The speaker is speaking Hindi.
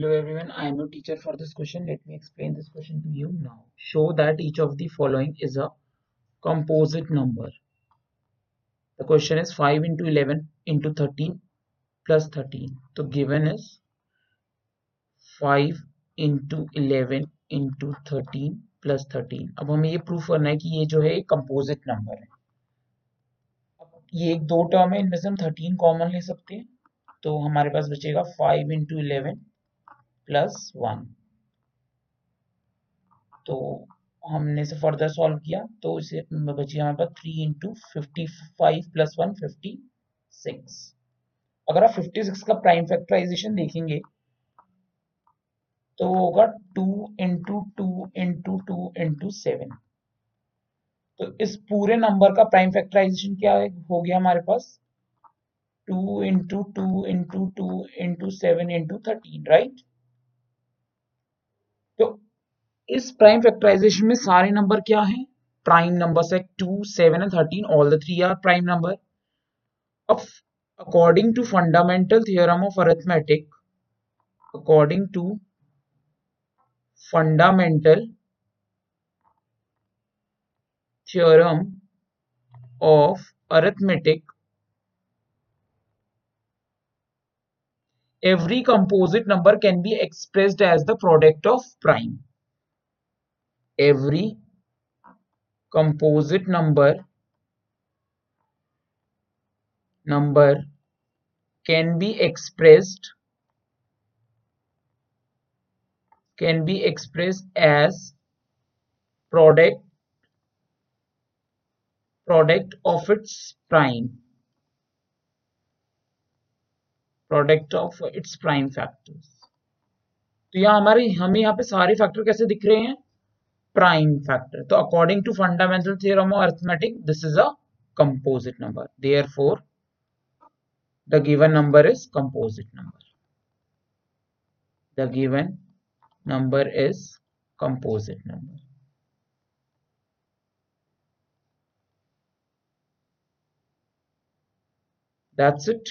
Hello everyone, I am your teacher for this question. Let me explain this question to you now. Show that each of the following is a composite number. The question is 5 into 11 into 13 plus 13. So given is 5 into 11 into 13 plus 13. अब हमें ये प्रूफ करना है कि ये जो है कंपोजिट नंबर है. अब ये एक दो टर्म है, इनमें से हम 13 कॉमन ले सकते हैं. तो हमारे पास बचेगा 5 into 11 प्लस 1. तो हमने इसे फर्दर सॉल्व किया तो इसे बची हमारे पास 3 इंटू 55 प्लस 1 56. अगर आप 56 का प्राइम फैक्टराइजेशन देखेंगे तो वो होगा 2 इंटू 2 इंटू 2 इंटू 7. तो इस पूरे नंबर का प्राइम फैक्टराइजेशन क्या हो गया हमारे पास 2 into 2 into 2 into 7 into 13, right. तो इस प्राइम फैक्टराइजेशन में सारे नंबर क्या हैं? प्राइम नंबर्स है. 2, 7 और 13, all the three are prime number. अब according to fundamental theorem of arithmetic, according to fundamental theorem of arithmetic, every composite number can be expressed as the product of prime. Every composite number can be expressed as product of its prime. Product of its prime factors. तो यहाँ हमें यहाँ पे सारे फैक्टर कैसे दिख रहे हैं? Prime factor. तो according to fundamental theorem of arithmetic this is a composite number. Therefore the given number is composite number. The given number is composite number. That's it.